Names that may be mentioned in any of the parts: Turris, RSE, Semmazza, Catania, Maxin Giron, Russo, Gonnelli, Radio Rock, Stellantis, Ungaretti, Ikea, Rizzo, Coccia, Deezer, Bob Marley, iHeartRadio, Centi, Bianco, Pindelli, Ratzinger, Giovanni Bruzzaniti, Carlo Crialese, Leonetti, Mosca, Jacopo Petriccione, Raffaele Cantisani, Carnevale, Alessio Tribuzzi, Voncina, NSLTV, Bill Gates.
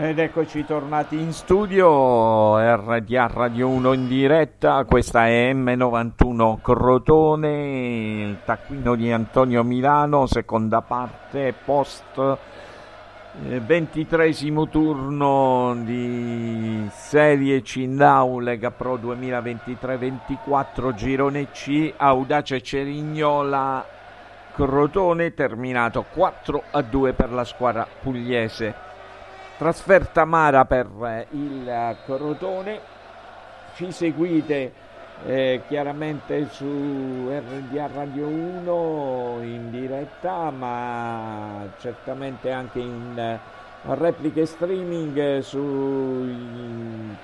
Ed eccoci tornati in studio, RDA Radio 1 in diretta, questa è M91 Crotone, il taccuino di Antonio Milano, seconda parte post 23° turno di Serie C Now, Lega Pro 2023-24, girone C, Audace Cerignola Crotone, terminato 4-2 per la squadra pugliese. Trasferta amara per il Crotone. Ci seguite chiaramente su RDA Radio 1 in diretta, ma certamente anche in repliche streaming sui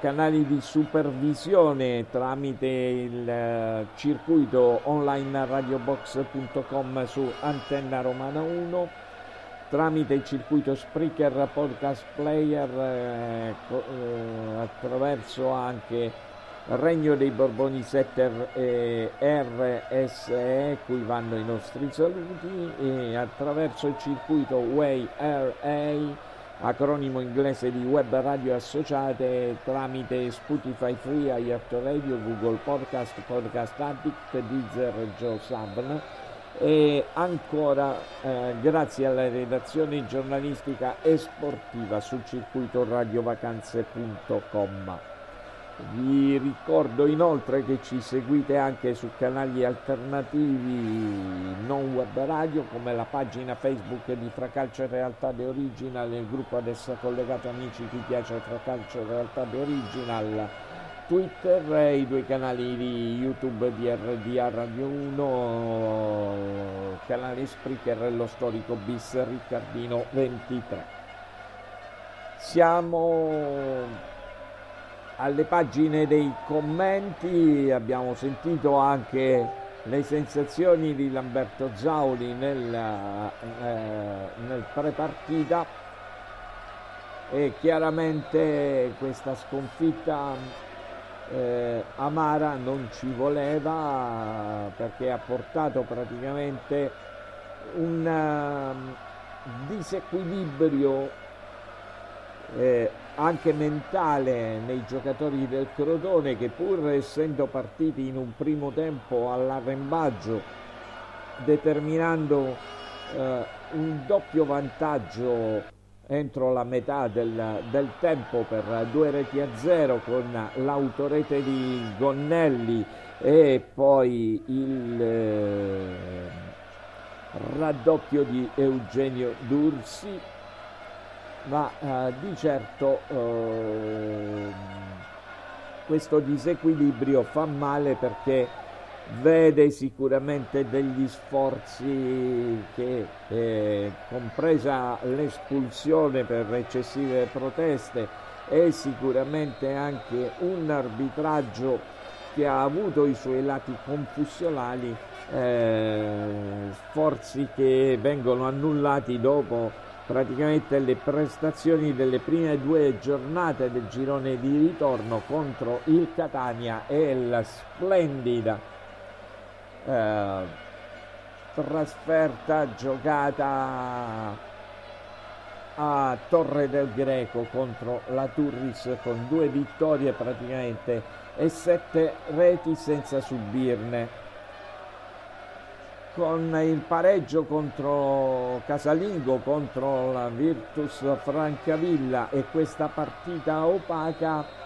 canali di supervisione tramite il circuito online radiobox.com su Antenna Romana 1. Tramite il circuito Spreaker Podcast Player, attraverso anche Regno dei Borboni 7 e RSE, cui vanno i nostri saluti, e attraverso il circuito WayRA, acronimo inglese di Web Radio Associate, tramite Spotify Free, iHeartRadio, Google Podcast, Podcast Addict, Deezer, Joe Savn. E ancora grazie alla redazione giornalistica e sportiva sul circuito radiovacanze.com. Vi ricordo inoltre che ci seguite anche su canali alternativi non web radio, come la pagina Facebook di Fra Calcio Realtà de Original, il gruppo adesso collegato Amici Ti Piace Fra Calcio Realtà de Original, Twitter e i due canali di YouTube di RDA Radio 1, canale Spreaker e lo storico bis Riccardino 23. Siamo alle pagine dei commenti, abbiamo sentito anche le sensazioni di Lamberto Zauli nel prepartita, e chiaramente questa sconfitta amara non ci voleva, perché ha portato praticamente un disequilibrio anche mentale nei giocatori del Crotone, che pur essendo partiti in un primo tempo all'arrembaggio, determinando un doppio vantaggio entro la metà del tempo per 2-0 con l'autorete di Gonnelli e poi il raddoppio di Eugenio D'Ursi, ma di certo questo disequilibrio fa male, perché vede sicuramente degli sforzi che, compresa l'espulsione per eccessive proteste e sicuramente anche un arbitraggio che ha avuto i suoi lati confusionali, sforzi che vengono annullati dopo praticamente le prestazioni delle prime due giornate del girone di ritorno contro il Catania e la splendida trasferta giocata a Torre del Greco contro la Turris, con 2 vittorie praticamente e 7 reti senza subirne, con il pareggio contro Casalingo, contro la Virtus Francavilla, e questa partita opaca.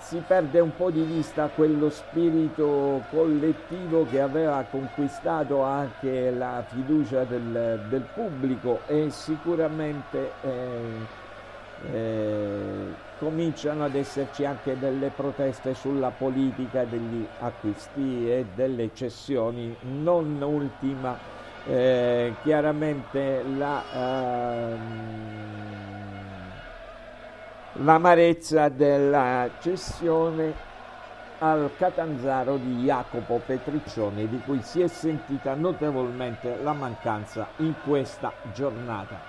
Si perde un po' di vista quello spirito collettivo che aveva conquistato anche la fiducia del pubblico, e sicuramente cominciano ad esserci anche delle proteste sulla politica degli acquisti e delle cessioni, non ultima chiaramente l'amarezza della cessione al Catanzaro di Jacopo Petriccione, di cui si è sentita notevolmente la mancanza in questa giornata.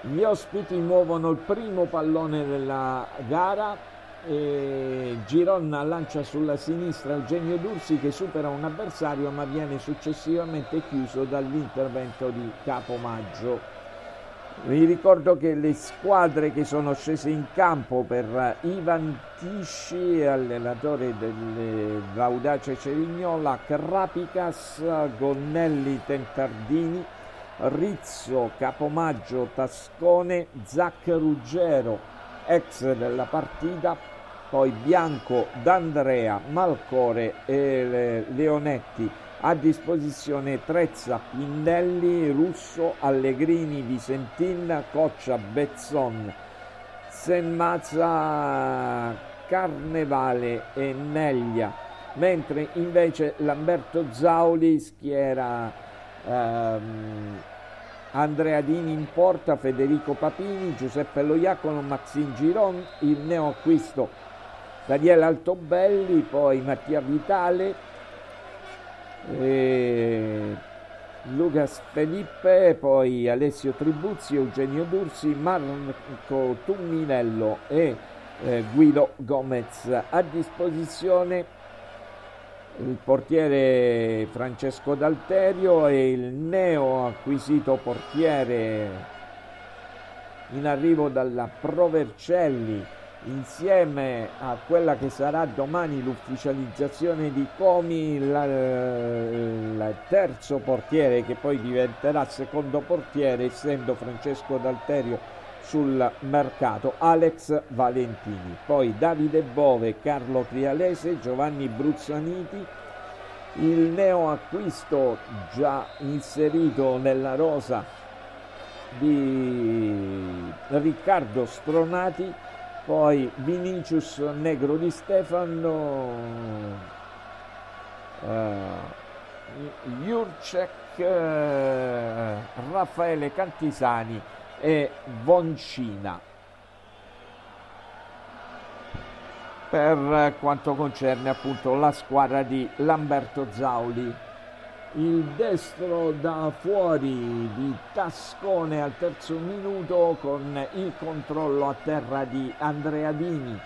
Gli ospiti muovono il primo pallone della gara Gironna lancia sulla sinistra Eugenio D'Ursi che supera un avversario ma viene successivamente chiuso dall'intervento di Capomaggio. Vi ricordo che le squadre che sono scese in campo per Ivan Tisci, allenatore dell'Audace Cerignola: Krapikas, Gonnelli, Tentardini, Rizzo, Capomaggio, Tascone, Zak Ruggeri, ex della partita, poi Bianco, D'Andrea, Malcore e Leonetti. A disposizione Trezza, Pindelli, Russo, Allegrini, Visentin, Coccia, Bezzon, Semmazza, Carnevale e Neglia, mentre invece Lamberto Zauli schiera Andrea Dini in porta, Federico Papini, Giuseppe Loiacono, Maxin Giron, il neoacquisto Daniele Altobelli, poi Mattia Vitale, Lucas Felipe, poi Alessio Tribuzzi, Eugenio D'Ursi, Marco Tumminello e Guido Gomez. A disposizione il portiere Francesco D'Alterio e il neo acquisito portiere in arrivo dalla Provercelli, insieme a quella che sarà domani l'ufficializzazione di Comi, il terzo portiere che poi diventerà secondo portiere, essendo Francesco D'Alterio sul mercato, Alex Valentini, poi Davide Bove, Carlo Crialese, Giovanni Bruzzaniti, il neo acquisto già inserito nella rosa di Riccardo Stronati, poi Vinicius Negro di Stefano, Jurcek, Raffaele Cantisani e Voncina. Per quanto concerne appunto la squadra di Lamberto Zauli, il destro da fuori di Tascone al terzo minuto con il controllo a terra di Andrea Dini.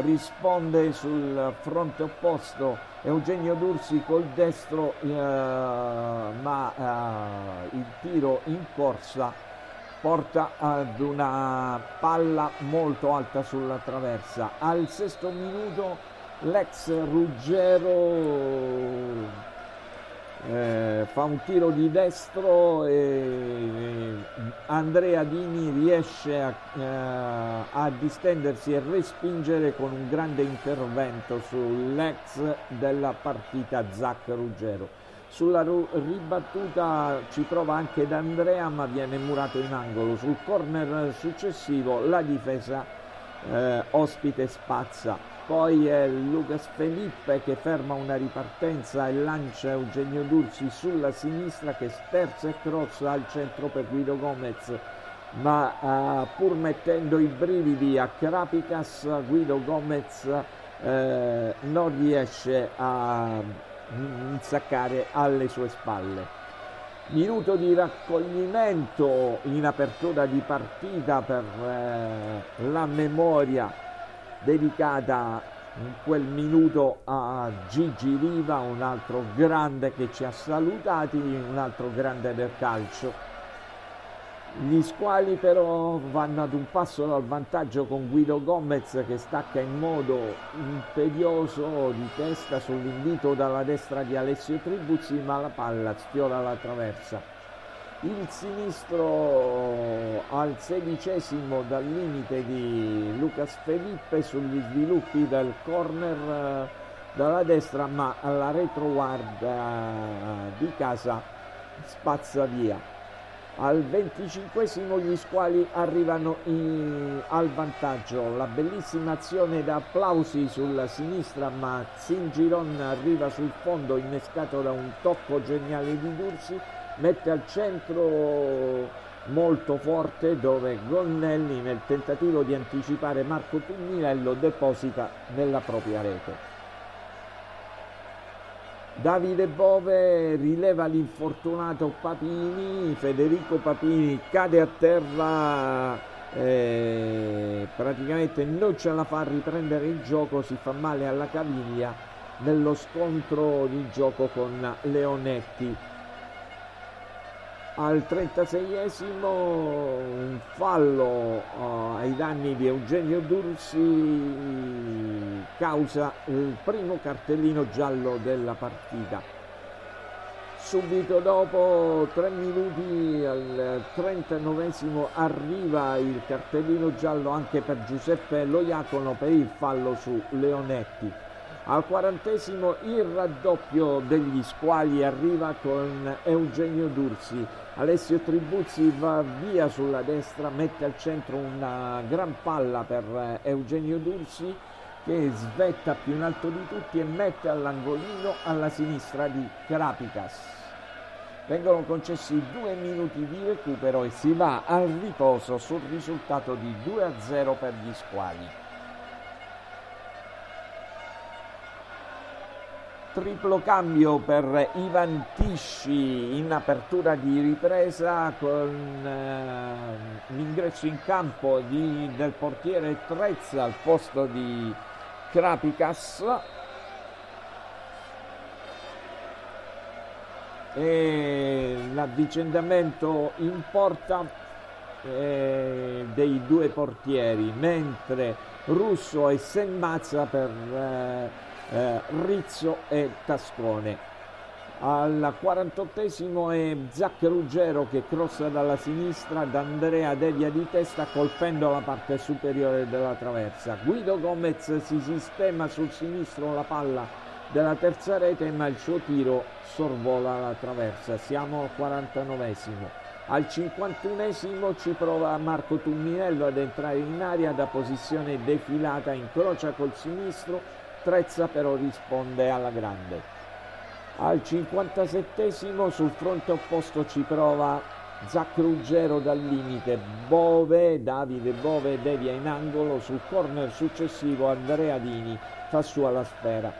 Risponde sul fronte opposto Eugenio D'Ursi col destro, il tiro in corsa porta ad una palla molto alta sulla traversa. Al sesto minuto l'ex Ruggero fa un tiro di destro e Andrea Dini riesce a distendersi e respingere con un grande intervento sull'ex della partita Zak Ruggeri. Sulla ribattuta ci prova anche D'Andrea ma viene murato in angolo. Sul corner successivo la difesa ospite spazza. Poi è Lucas Felipe che ferma una ripartenza e lancia Eugenio D'Ursi sulla sinistra che sterza e crossa al centro per Guido Gomez, ma pur mettendo i brividi a Krapikas, Guido Gomez non riesce a insaccare alle sue spalle. Minuto di raccoglimento in apertura di partita per la memoria dedicata in quel minuto a Gigi Riva, un altro grande che ci ha salutati, un altro grande del calcio. Gli squali però vanno ad un passo dal vantaggio con Guido Gomez che stacca in modo imperioso di testa sull'invito dalla destra di Alessio Tribuzzi, ma la palla sfiora la traversa. Il sinistro al 16° dal limite di Lucas Felipe sugli sviluppi del corner dalla destra, ma alla retroguardia di casa spazza via. Al 25° gli squali arrivano al vantaggio. La bellissima azione da applausi sulla sinistra, ma Zingiron arriva sul fondo innescato da un tocco geniale di D'Ursi. Mette al centro molto forte dove Gonnelli, nel tentativo di anticipare Marco Tumminello, deposita nella propria rete. Davide Bove rileva l'infortunato Papini, Federico Papini cade a terra praticamente non ce la fa a riprendere il gioco, si fa male alla caviglia nello scontro di gioco con Leonetti. Al 36esimo un fallo ai danni di Eugenio D'Ursi causa il primo cartellino giallo della partita. Subito dopo 3 minuti al 39esimo arriva il cartellino giallo anche per Giuseppe Loiacono per il fallo su Leonetti. Al 40esimo il raddoppio degli squali arriva con Eugenio D'Ursi. Alessio Tribuzzi va via sulla destra, mette al centro una gran palla per Eugenio D'Ursi che svetta più in alto di tutti e mette all'angolino alla sinistra di Krapikas. Vengono concessi 2 minuti di recupero e si va al riposo sul risultato di 2-0 per gli squali. Triplo cambio per Ivan Tisci in apertura di ripresa con l'ingresso in campo del portiere Trezza al posto di Krapikas, e l'avvicendamento in porta dei due portieri, mentre Russo e Semmazza per Rizzo e Tascone. Al 48esimo è Zak Ruggeri che crossa dalla sinistra, D'Andrea devia di testa colpendo la parte superiore della traversa. Guido Gomez si sistema sul sinistro la palla della terza rete, ma il suo tiro sorvola la traversa. Siamo al 49esimo. Al 51esimo ci prova Marco Tumminello ad entrare in aria da posizione defilata, incrocia col sinistro, Trezza però risponde alla grande. Al 57esimo sul fronte opposto ci prova Zak Ruggeri dal limite, Davide Bove devia in angolo, sul corner successivo Andrea Dini fa sua la sfera.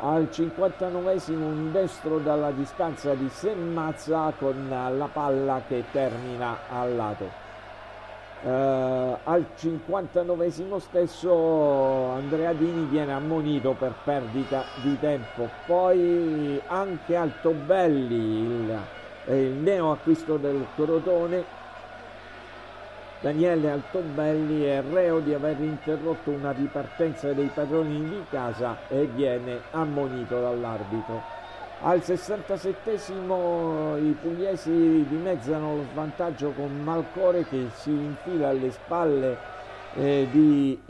Al 59esimo un destro dalla distanza di Semmazza con la palla che termina al lato. Al 59esimo stesso Andrea Dini viene ammonito per perdita di tempo, poi anche Altobelli, il neo acquisto del Crotone. Daniele Altobelli è reo di aver interrotto una ripartenza dei padroni di casa e viene ammonito dall'arbitro. Al 67esimo i pugliesi dimezzano lo svantaggio con Malcore che si infila alle spalle di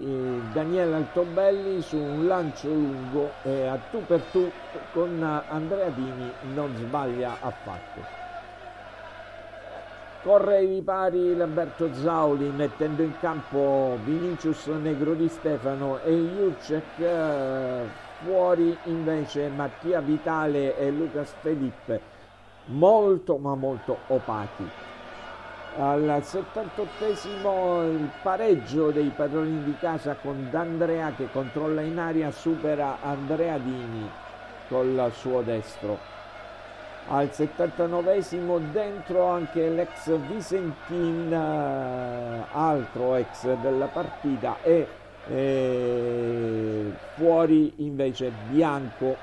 Daniele Altobelli su un lancio lungo e a tu per tu con Andrea Dini non sbaglia affatto. Corre ai ripari Lamberto Zauli mettendo in campo Vinicius Negro di Stefano e Jucek. Fuori invece Mattia Vitale e Lucas Felipe, molto ma molto opachi. Al 78esimo il pareggio dei padroni di casa con D'Andrea che controlla in aria, supera Andrea Dini col suo destro. Al 79esimo dentro anche l'ex Visentin, altro ex della partita, e fuori invece Bianco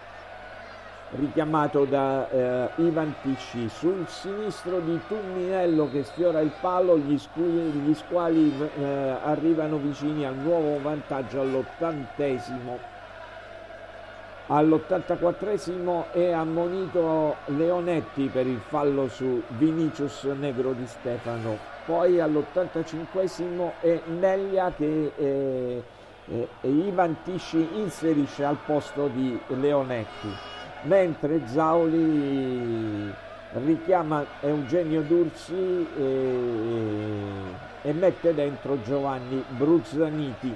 richiamato da Ivan Tisci. Sul sinistro di Tumminello che sfiora il palo, gli squali arrivano vicini al nuovo vantaggio all'84esimo è ammonito Leonetti per il fallo su Vinicius Negro di Stefano. Poi all'85esimo è Neglia che Ivan Tisci inserisce al posto di Leonetti, mentre Zauli richiama Eugenio D'Ursi e mette dentro Giovanni Bruzzaniti.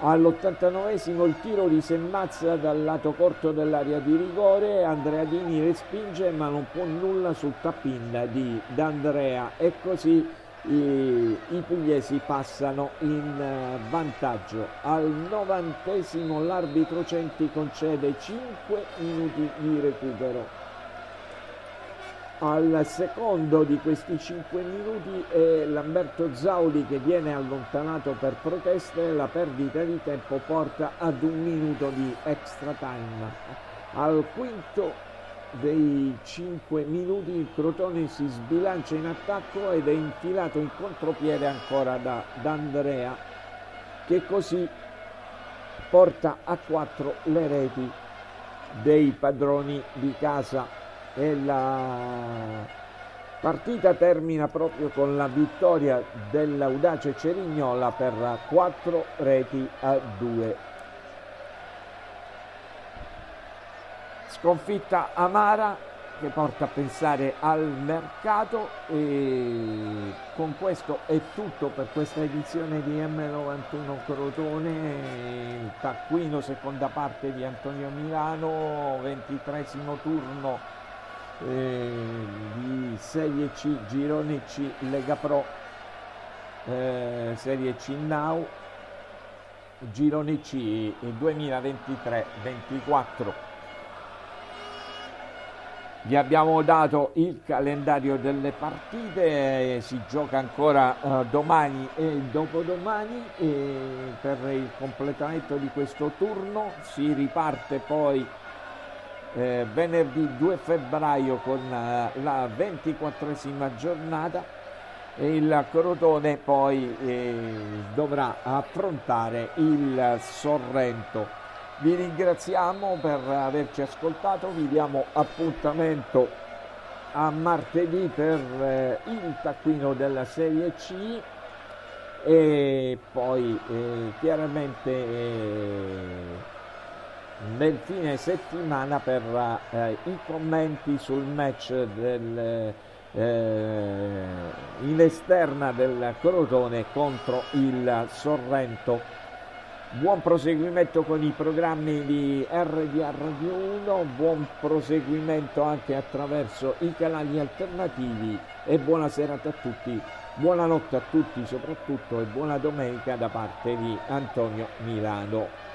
All'89esimo il tiro di Semmazza dal lato corto dell'area di rigore, Andrea Dini respinge ma non può nulla sul tappin di D'Andrea e così i pugliesi passano in vantaggio. Al 90esimo l'arbitro Centi concede 5 minuti di recupero. al secondo di questi 5 minuti è Lamberto Zauli che viene allontanato per proteste. La perdita di tempo porta ad un minuto di extra time. Al quinto dei 5 minuti il Crotone si sbilancia in attacco ed è infilato in contropiede ancora da D'Andrea, che così porta a 4 le reti dei padroni di casa. E la partita termina proprio con la vittoria dell'audace cerignola per 4-2. Sconfitta amara che porta a pensare al mercato. E con questo è tutto per questa edizione di M91 Crotone, taccuino seconda parte di Antonio Milano, 23° turno di Serie C, Girone C, Lega Pro, Serie C Now, Girone C 2023-24. Vi abbiamo dato il calendario delle partite, si gioca ancora domani e dopodomani, e per il completamento di questo turno si riparte poi venerdì 2 febbraio con la 24esima giornata, e il Crotone poi dovrà affrontare il Sorrento. Vi ringraziamo per averci ascoltato, vi diamo appuntamento a martedì per il taccuino della Serie C e poi chiaramente nel fine settimana per i commenti sul match in esterna del Crotone contro il Sorrento. Buon proseguimento con i programmi di RDA Radio 1, buon proseguimento anche attraverso i canali alternativi e buona serata a tutti, buonanotte a tutti soprattutto e buona domenica da parte di Antonio Milano.